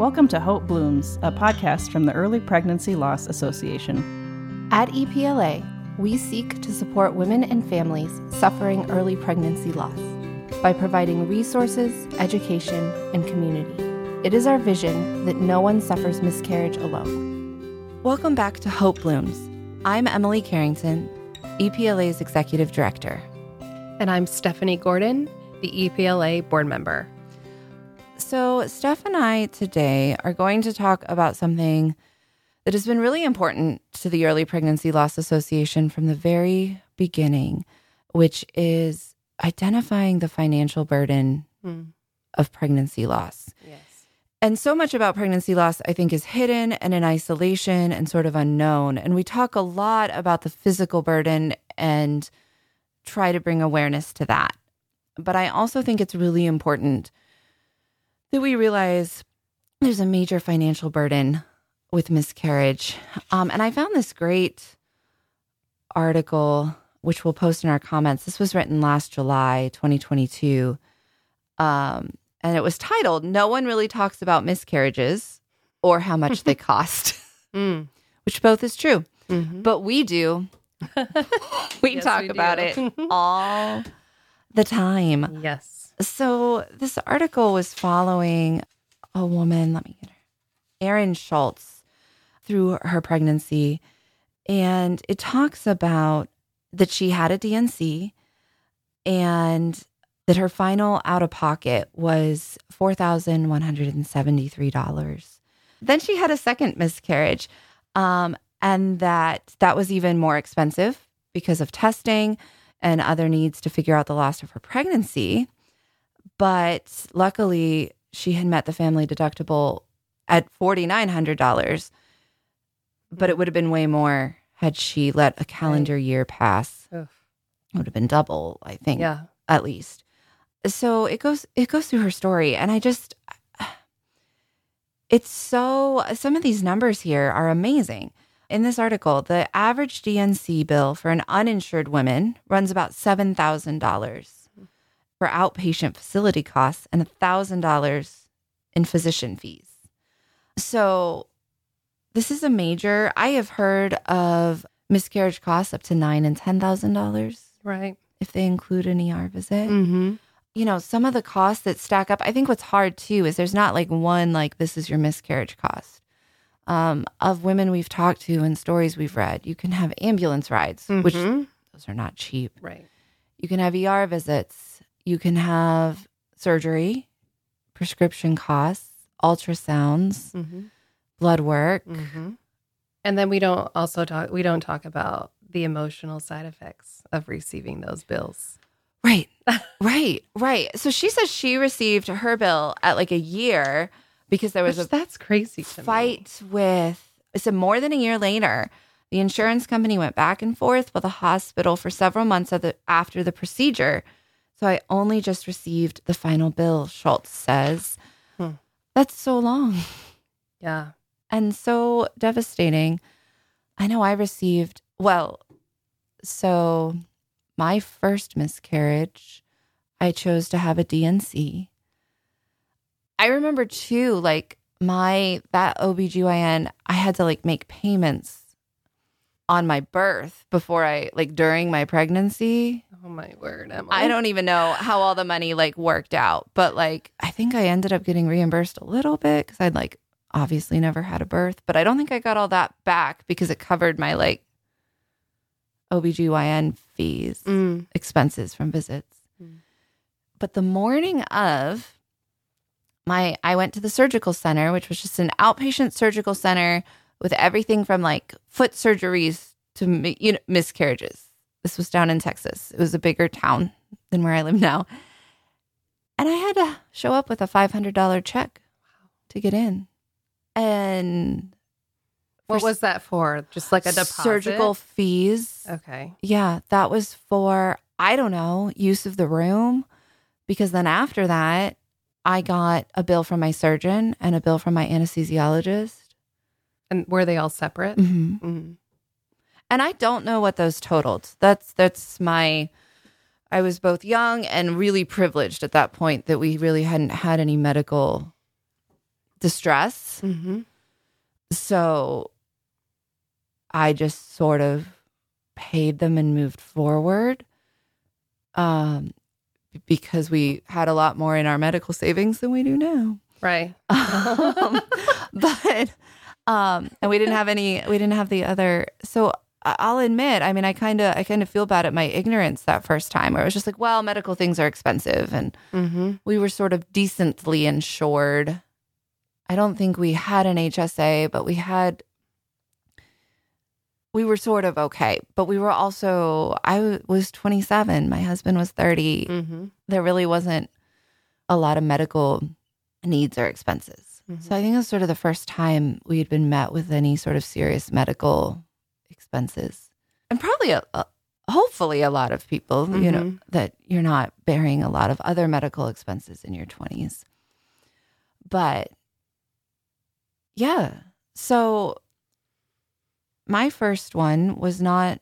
Welcome to Hope Blooms, a podcast from the Early Pregnancy Loss Association. At EPLA, we seek to support women and families suffering early pregnancy loss by providing resources, education, and community. It is our vision that no one suffers miscarriage alone. Welcome back to Hope Blooms. I'm Emily Carrington, EPLA's Executive Director. And I'm Stephanie Gordon, the EPLA board member. So Steph and I today are going to talk about something that has been really important to the Early Pregnancy Loss Association from the very beginning, which is identifying the financial burden of pregnancy loss. Yes. And so much about pregnancy loss, I think, is hidden and in isolation and sort of unknown. And we talk a lot about the physical burden and try to bring awareness to that. But I also think it's really important that we realize there's a major financial burden with miscarriage. And I found this great article, which we'll post in our comments. This was written last July, 2022. And it was titled, "No One Really Talks About Miscarriages or How Much They Cost," which both is true. Mm-hmm. But we do. we talk about it all the time. Yes. So this article was following a woman, let me get her, Erin Schultz, through her pregnancy. And it talks about that she had a DNC and that her final out-of-pocket was $4,173. Then she had a second miscarriage, and that was even more expensive because of testing and other needs to figure out the loss of her pregnancy. But luckily, she had met the family deductible at $4,900, but it would have been way more had she let a calendar year pass. Oof. It would have been double, I think, at least. So it goes through her story, and some of these numbers here are amazing. In this article, the average DNC bill for an uninsured woman runs about $7,000 for outpatient facility costs and $1,000 in physician fees. So this is a major. I have heard of miscarriage costs up to $9,000 and $10,000. Right. If they include an ER visit. Mm-hmm. You know, some of the costs that stack up, I think what's hard too is there's not one this is your miscarriage cost. Of women we've talked to and stories we've read, you can have ambulance rides, which those are not cheap. Right. You can have ER visits. You can have surgery, prescription costs, ultrasounds, blood work. Mm-hmm. And then we don't talk about the emotional side effects of receiving those bills. Right, right, right. So she says she received her bill at a year because there was that's crazy to fight me. So more than a year later, the insurance company went back and forth with the hospital for several months after the procedure. So I only just received the final bill, Schultz says. That's so long. Yeah. And so devastating. I know I received... Well, so my first miscarriage, I chose to have a DNC. I remember too, that OBGYN, I had to make payments on my birth before during my pregnancy. Oh my word, Emily. I don't even know how all the money worked out, but I think I ended up getting reimbursed a little bit because I'd obviously never had a birth, but I don't think I got all that back because it covered my OBGYN fees, expenses from visits. But the morning of, I went to the surgical center, which was just an outpatient surgical center with everything from foot surgeries to miscarriages. This was down in Texas. It was a bigger town than where I live now. And I had to show up with a $500 check to get in. And... What was that for? Just a deposit? Surgical fees. Okay. Yeah, that was for, I don't know, use of the room. Because then after that, I got a bill from my surgeon and a bill from my anesthesiologist. And were they all separate? Mm-hmm. Mm-hmm. And I don't know what those totaled. I was both young and really privileged at that point that we really hadn't had any medical distress. Mm-hmm. So I just sort of paid them and moved forward because we had a lot more in our medical savings than we do now. Right. And we didn't have the other. So I'll admit, I mean, I kind of feel bad at my ignorance that first time where it was just like, well, medical things are expensive. And mm-hmm. we were sort of decently insured. I don't think we had an HSA, but we were sort of okay, but we were also, I was 27. My husband was 30. Mm-hmm. There really wasn't a lot of medical needs or expenses. Mm-hmm. So I think it was sort of the first time we had been met with any sort of serious medical expenses, and probably hopefully a lot of people, mm-hmm. you know, that you're not bearing a lot of other medical expenses in your 20s. But yeah, so my first one was the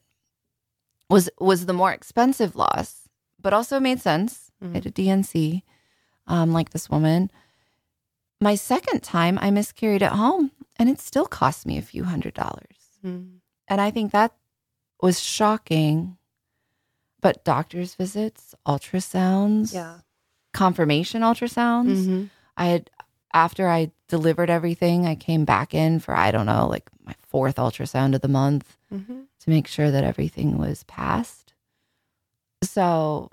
more expensive loss, but also made sense. Mm-hmm. I had a DNC, like this woman. My second time, I miscarried at home, and it still cost me a few $100s. Mm-hmm. And I think that was shocking, but doctor's visits, ultrasounds, confirmation ultrasounds. Mm-hmm. After I delivered everything, I came back in for, I don't know, like my fourth ultrasound of the month mm-hmm. to make sure that everything was passed. So,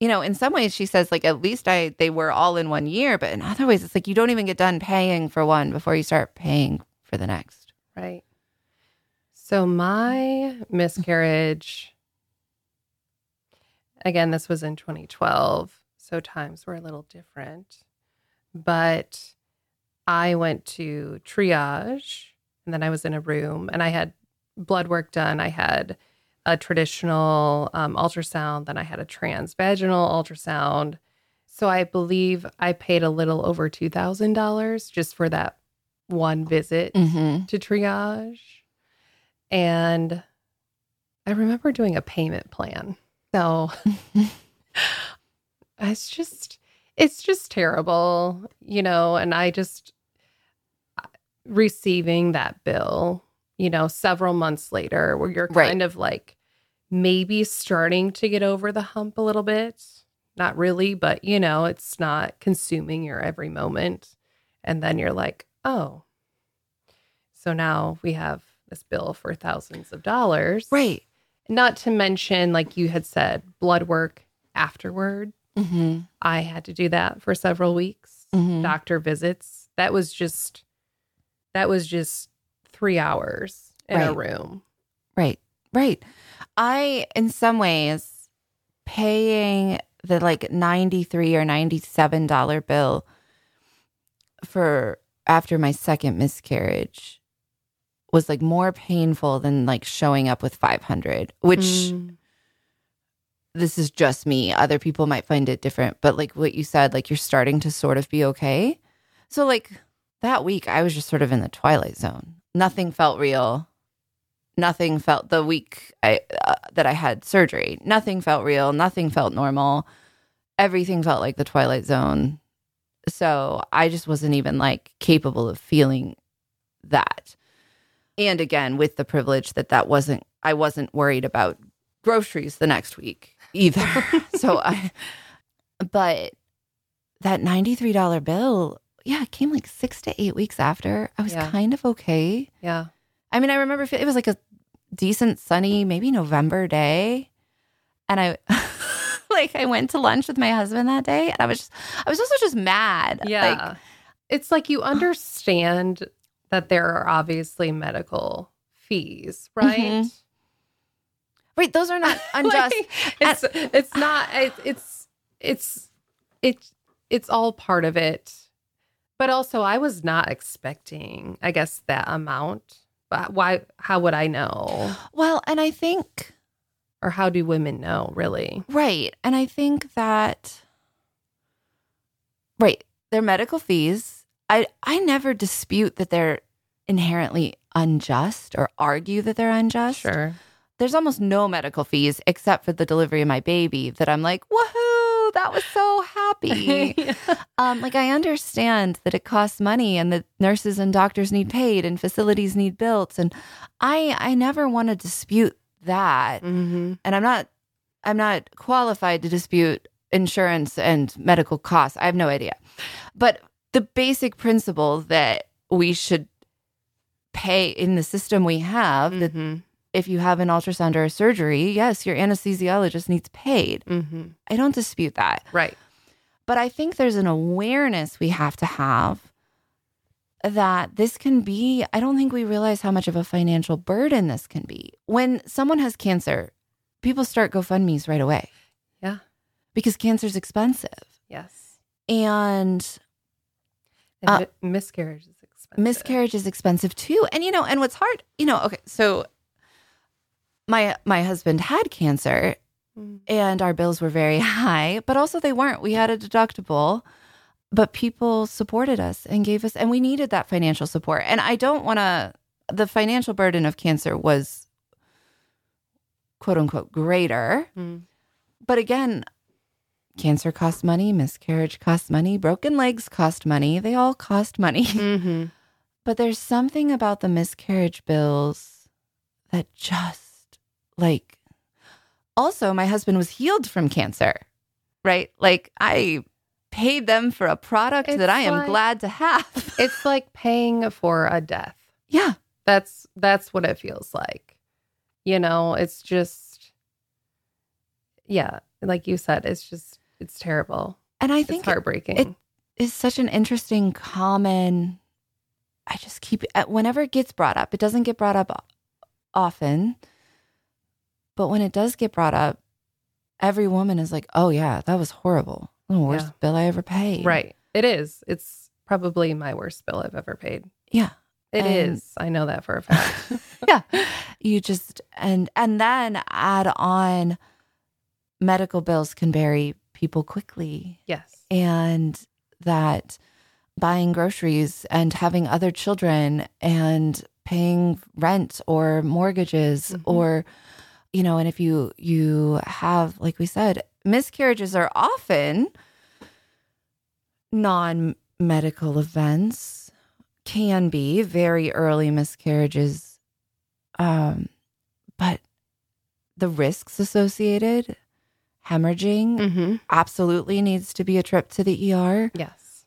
you know, in some ways she says like, at least they were all in 1 year, but in other ways it's like, you don't even get done paying for one before you start paying for the next. Right. So my miscarriage, again, this was in 2012, so times were a little different, but I went to triage, and then I was in a room, and I had blood work done. I had a traditional ultrasound, then I had a transvaginal ultrasound. So I believe I paid a little over $2,000 just for that one visit mm-hmm. to triage. And I remember doing a payment plan. So it's just terrible, you know, and I just receiving that bill, you know, several months later where you're kind of like maybe starting to get over the hump a little bit. Not really, but, you know, it's not consuming your every moment. And then you're like, oh, so now we have this bill for thousands of dollars. Right. Not to mention, like you had said, blood work afterward. Mm-hmm. I had to do that for several weeks. Mm-hmm. Doctor visits. That was just 3 hours in a room. Right. Right. I, in some ways, paying the like $93 or $97 bill for after my second miscarriage was like more painful than like showing up with $500, which this is just me. Other people might find it different, but like what you said, like you're starting to sort of be okay. So like that week I was just sort of in the twilight zone. Nothing felt real. Nothing felt the week that I had surgery. Nothing felt real. Nothing felt normal. Everything felt like the twilight zone. So I just wasn't even like capable of feeling that. And again, with the privilege I wasn't worried about groceries the next week either. But that $93 bill, it came like 6 to 8 weeks after. I was kind of okay. Yeah. I mean, I remember it was like a decent sunny, maybe November day. And I, like, I went to lunch with my husband that day and I was also just mad. Yeah. Like, it's like you understand that there are obviously medical fees, right? Mm-hmm. Right, those are not unjust. It's all part of it. But also, I was not expecting, I guess, that amount. But how would I know? Well, and I think, or how do women know, really? Right, and I think that, they're medical fees. I never dispute that they're inherently unjust or argue that they're unjust. Sure. There's almost no medical fees except for the delivery of my baby that I'm like, woohoo, that was so happy. Yeah. Like, I understand that it costs money and that nurses and doctors need paid and facilities need built. And I never want to dispute that. Mm-hmm. And I'm not qualified to dispute insurance and medical costs. I have no idea. But the basic principle that we should pay in the system we have, mm-hmm. that if you have an ultrasound or a surgery, yes, your anesthesiologist needs paid. Mm-hmm. I don't dispute that. Right. But I think there's an awareness we have to have that this can be, I don't think we realize how much of a financial burden this can be. When someone has cancer, people start GoFundMes right away. Yeah. Because cancer's expensive. Yes. And miscarriage is expensive. Miscarriage is expensive too. And, and what's hard, okay, so my husband had cancer and our bills were very high, but also they weren't. We had a deductible, but people supported us and gave us, and we needed that financial support. And I don't want to, the financial burden of cancer was quote unquote greater. Mm. But again, cancer costs money, miscarriage costs money, broken legs cost money. They all cost money. Mm-hmm. But there's something about the miscarriage bills that just like, also my husband was healed from cancer, right? Like I paid them for a product that I am glad to have. It's like paying for a death. Yeah. That's what it feels like. It's just, yeah. Like you said, it's terrible. And I think it's heartbreaking. It is such an interesting, common, I just keep, whenever it gets brought up, it doesn't get brought up often. But when it does get brought up, every woman is like, oh yeah, that was horrible. The worst bill I ever paid. Right. It is. It's probably my worst bill I've ever paid. Yeah. It is. I know that for a fact. Yeah. You just, and then add on, medical bills can bury people quickly. Yes. And that buying groceries and having other children and paying rent or mortgages, mm-hmm. or, and if you have, like we said, miscarriages are often non-medical events, can be very early miscarriages. But the risks associated, hemorrhaging, mm-hmm. absolutely needs to be a trip to the ER. Yes.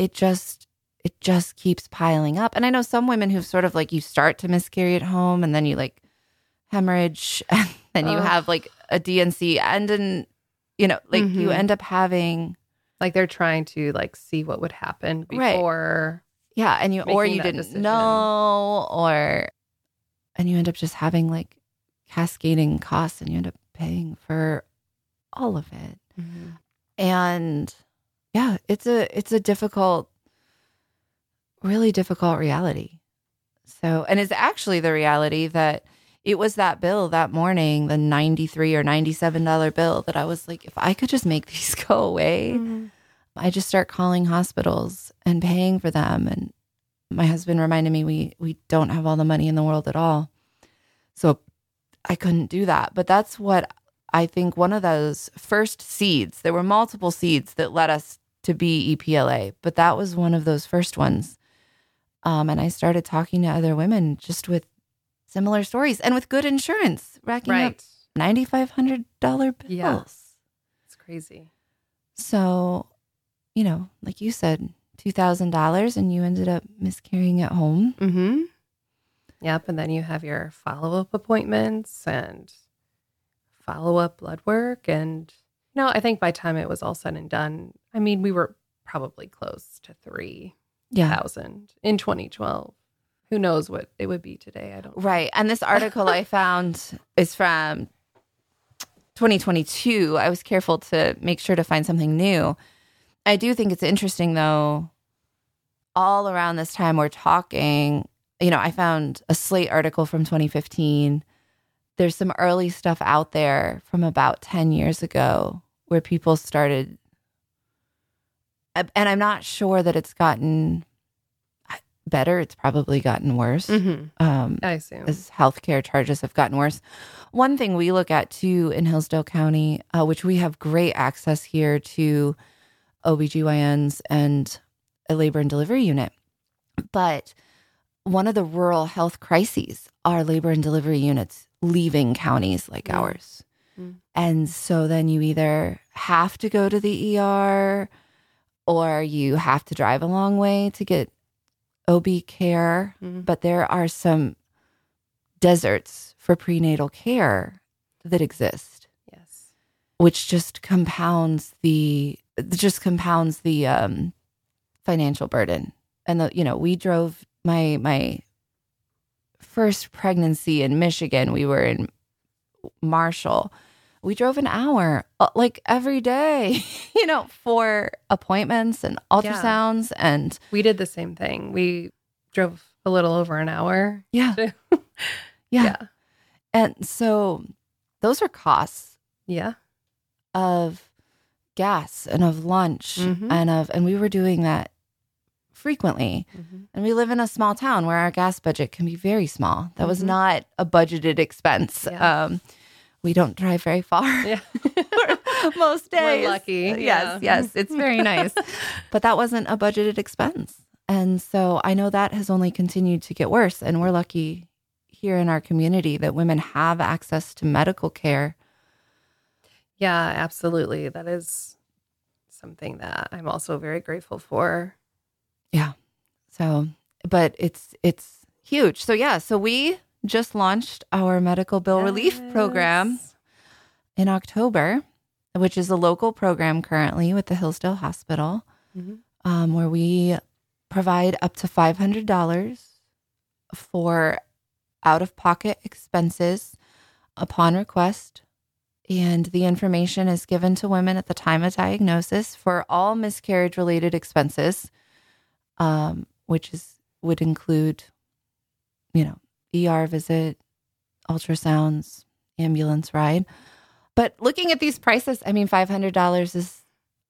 It just keeps piling up. And I know some women who've sort of like, you start to miscarry at home and then you like hemorrhage and then you have like a DNC and then, mm-hmm. you end up having. Like they're trying to like see what would happen before. Right. Yeah. And you didn't decision. Know or, and you end up just having like cascading costs and you end up paying for all of it. Mm-hmm. And yeah, it's a difficult, really difficult reality. So, and it's actually the reality that it was that bill that morning, the $93 or $97 bill that I was like, if I could just make these go away, mm-hmm. I just start calling hospitals and paying for them. And my husband reminded me, we don't have all the money in the world at all. So I couldn't do that. But that's what I think one of those first seeds, there were multiple seeds that led us to be EPLA, but that was one of those first ones. And I started talking to other women just with similar stories and with good insurance, racking up $9,500 bills. Yeah. It's crazy. So, like you said, $2,000 and you ended up miscarrying at home. Mm-hmm. Yep, and then you have your follow-up appointments and follow-up blood work. And, I think by the time it was all said and done, I mean, we were probably close to 3,000 in 2012. Who knows what it would be today? I don't know. Right, and this article I found is from 2022. I was careful to make sure to find something new. I do think it's interesting, though, all around this time we're talking. I found a Slate article from 2015. There's some early stuff out there from about 10 years ago where people started, and I'm not sure that it's gotten, better, it's probably gotten worse. Mm-hmm. I assume. As healthcare charges have gotten worse. One thing we look at too in Hillsdale County, which we have great access here to OBGYNs and a labor and delivery unit. But one of the rural health crises are labor and delivery units leaving counties like mm-hmm. ours. Mm-hmm. And so then you either have to go to the ER or you have to drive a long way to get OB care, mm-hmm. but there are some deserts for prenatal care that exist. Yes, which just compounds the financial burden. And the, you know, we drove my first pregnancy in Michigan. We were in Marshall. We drove an hour like every day, you know, for appointments and ultrasounds. Yeah. And we did the same thing. We drove a little over an hour. Yeah. Yeah. And so those are costs. Yeah. Of gas and of lunch mm-hmm. and we were doing that frequently. Mm-hmm. And we live in a small town where our gas budget can be very small. That mm-hmm. was not a budgeted expense. Yeah. We don't drive very far yeah. most days. We're lucky. Yes, yeah. Yes. It's very nice. But that wasn't a budgeted expense. And so I know that has only continued to get worse. And we're lucky here in our community that women have access to medical care. Yeah, absolutely. That is something that I'm also very grateful for. Yeah. So, but it's huge. So yeah, so we just launched our medical bill yes. relief program in October, which is a local program currently with the Hillsdale Hospital, mm-hmm. Where we provide up to $500 for out-of-pocket expenses upon request. And the information is given to women at the time of diagnosis for all miscarriage-related expenses, which would include, you know, ER visit, ultrasounds, ambulance ride. But looking at these prices, I mean, $500 is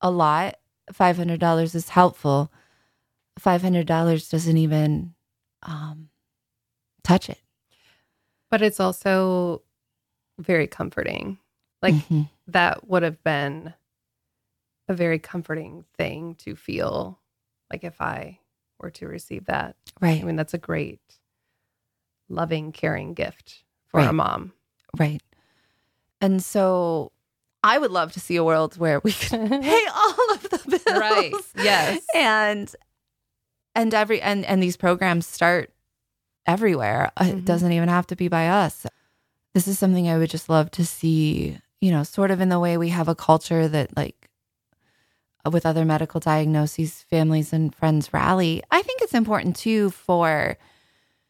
a lot. $500 is helpful. $500 doesn't even touch it. But it's also very comforting. Like mm-hmm. that would have been a very comforting thing to feel like if I were to receive that. Right. I mean, that's a great loving, caring gift for right. a mom. Right. And so I would love to see a world where we can pay all of the bills. Right. Yes. And these programs start everywhere. Mm-hmm. It doesn't even have to be by us. This is something I would just love to see, you know, sort of in the way we have a culture that, like, with other medical diagnoses, families and friends rally. I think it's important too for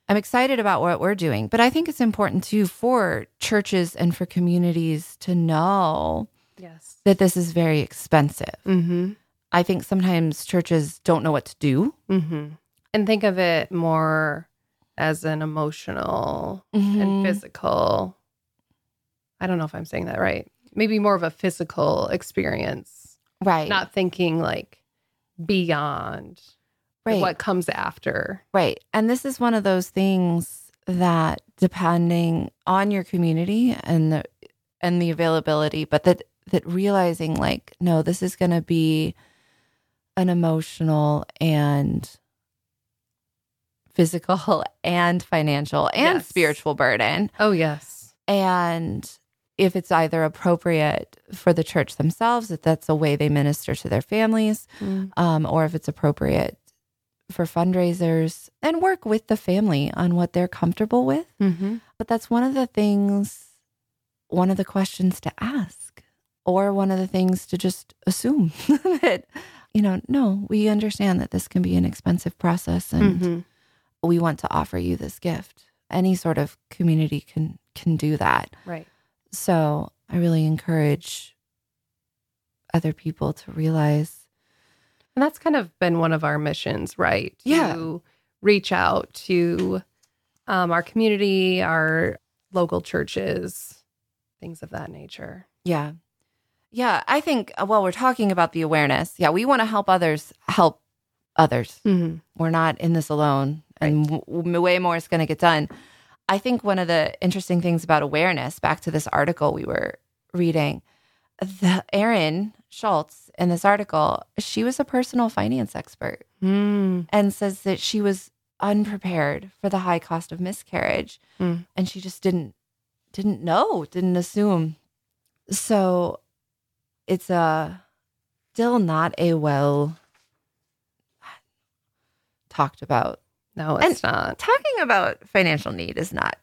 I'm excited about what we're doing, but I think it's important too for churches and for communities to know yes. that this is very expensive. Mm-hmm. I think sometimes churches don't know what to do. Mm-hmm. And think of it more as an emotional mm-hmm. and physical, I don't know if I'm saying that right, maybe more of a physical experience. Right. Not thinking like beyond right. what comes after. Right. And this is one of those things that depending on your community and the availability, but that realizing like, no, this is going to be an emotional and physical and financial and yes. spiritual burden. Oh, yes. And if it's either appropriate for the church themselves, if that's a way they minister to their families, or if it's appropriate for fundraisers, and work with the family on what they're comfortable with. Mm-hmm. But that's one of the questions to ask, or one of the things to just assume that, you know, no, we understand that this can be an expensive process and mm-hmm. we want to offer you this gift. Any sort of community can do that. Right. So I really encourage other people to realize. And that's kind of been one of our missions, right? Yeah. To reach out to our community, our local churches, things of that nature. Yeah. Yeah. I think while we're talking about the awareness, yeah, we want to help others help others. Mm-hmm. We're not in this alone, and way more is going to get done. I think one of the interesting things about awareness, back to this article we were reading, Erin Schultz in this article, she was a personal finance expert and says that she was unprepared for the high cost of miscarriage. And she just didn't know, didn't assume. So it's still not a well talked about. No, it's not. Talking about financial need is not.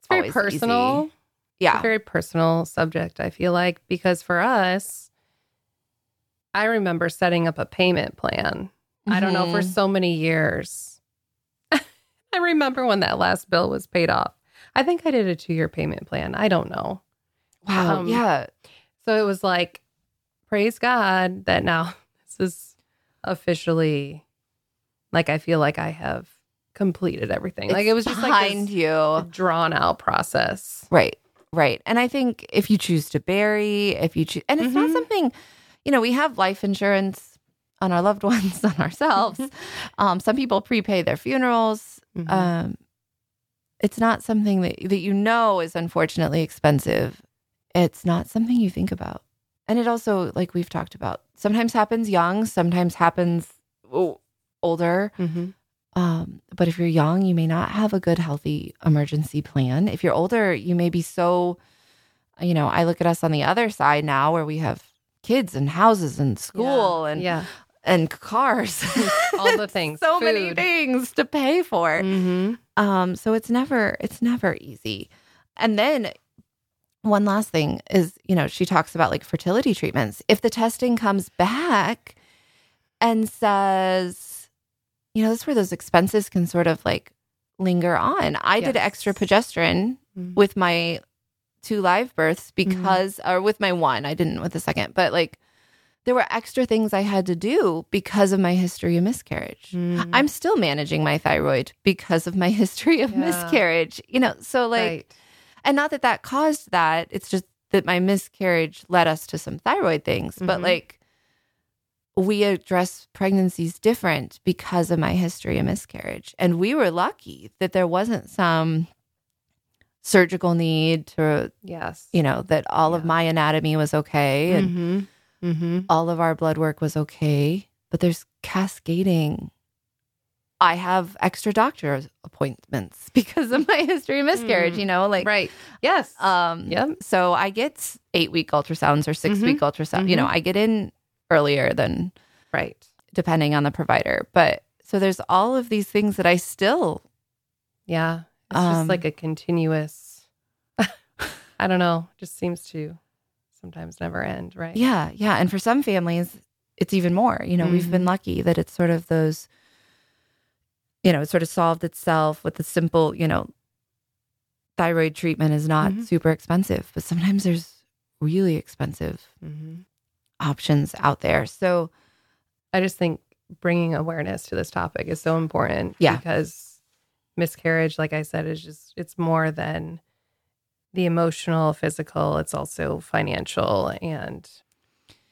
It's very personal. Easy. Yeah. It's a very personal subject, I feel like, because for us, I remember setting up a payment plan. Mm-hmm. I don't know, for so many years. I remember when that last bill was paid off. I think I did a 2-year payment plan. I don't know. Wow. Yeah. So it was like, praise God that now this is officially, like, I feel like I have completed everything. It's like, it was just behind you, drawn out process. Right. Right. And I think if you choose to bury, if you choose, and it's not something, you know, we have life insurance on our loved ones, on ourselves. Some people prepay their funerals. It's not something that you know is unfortunately expensive. It's not something you think about. And it also, like we've talked about, sometimes happens young, sometimes happens older. But if you're young, you may not have a good, healthy emergency plan. If you're older, you may be so, you know, I look at us on the other side now where we have kids and houses and school and cars. All the things. So food. Many things to pay for. So it's never easy. And then one last thing is, you know, she talks about like fertility treatments. If the testing comes back and says, you know, that's where those expenses can sort of like linger on. I did extra progesterone with my 2 live births because, or with my one, I didn't with the second, but like there were extra things I had to do because of my history of miscarriage. I'm still managing my thyroid because of my history of miscarriage, you know, so like... Right. And not that caused that. It's just that my miscarriage led us to some thyroid things. But like we address pregnancies different because of my history of miscarriage. And we were lucky that there wasn't some surgical need to, you know, that all of my anatomy was okay. And all of our blood work was okay. But there's cascading. I have extra doctor's appointments because of my history of miscarriage, you know, like, right. Yes. So I get 8-week ultrasounds or 6-week ultrasound, you know, I get in earlier than depending on the provider. But so there's all of these things that I still. Yeah. It's just like a continuous, I don't know, just seems to sometimes never end. Right. Yeah. Yeah. And for some families, it's even more, you know, we've been lucky that it's sort of those, you know, it sort of solved itself with the simple, you know, thyroid treatment is not super expensive, but sometimes there's really expensive options out there. So I just think bringing awareness to this topic is so important because miscarriage, like I said, is just, it's more than the emotional, physical, it's also financial, and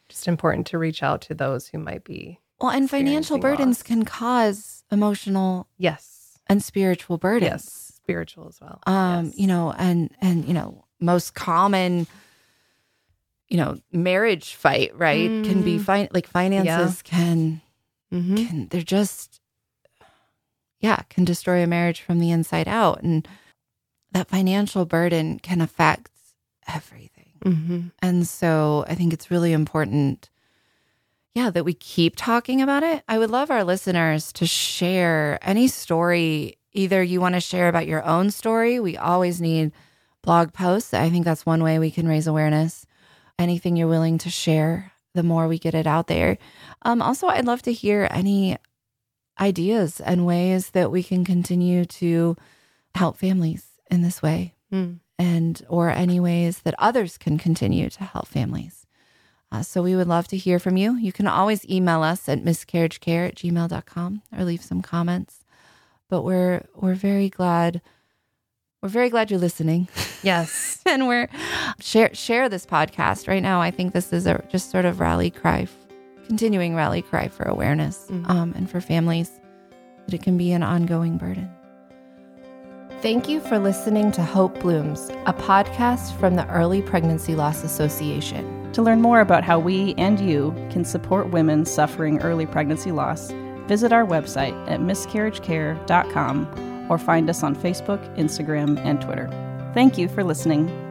just important to reach out to those who might be. Well, and financial burdens can cause emotional and spiritual burdens. Yes, spiritual as well. You know, and you know, most common, you know, marriage fight, right? Can be finances can they're just can destroy a marriage from the inside out, and that financial burden can affect everything. And so I think it's really important that we keep talking about it. I would love our listeners to share any story. Either you want to share about your own story. We always need blog posts. I think that's one way we can raise awareness. Anything you're willing to share, the more we get it out there. Also, I'd love to hear any ideas and ways that we can continue to help families in this way, and or any ways that others can continue to help families. So we would love to hear from you. You can always email us at miscarriagecare@gmail.com or leave some comments. But we're very glad you're listening. Yes, and we're share this podcast right now. I think this is a just sort of rally cry. continuing rally cry for awareness and for families, that it can be an ongoing burden. Thank you for listening to Hope Blooms, a podcast from the Early Pregnancy Loss Association. To learn more about how we and you can support women suffering early pregnancy loss, visit our website at miscarriagecare.com or find us on Facebook, Instagram, and Twitter. Thank you for listening.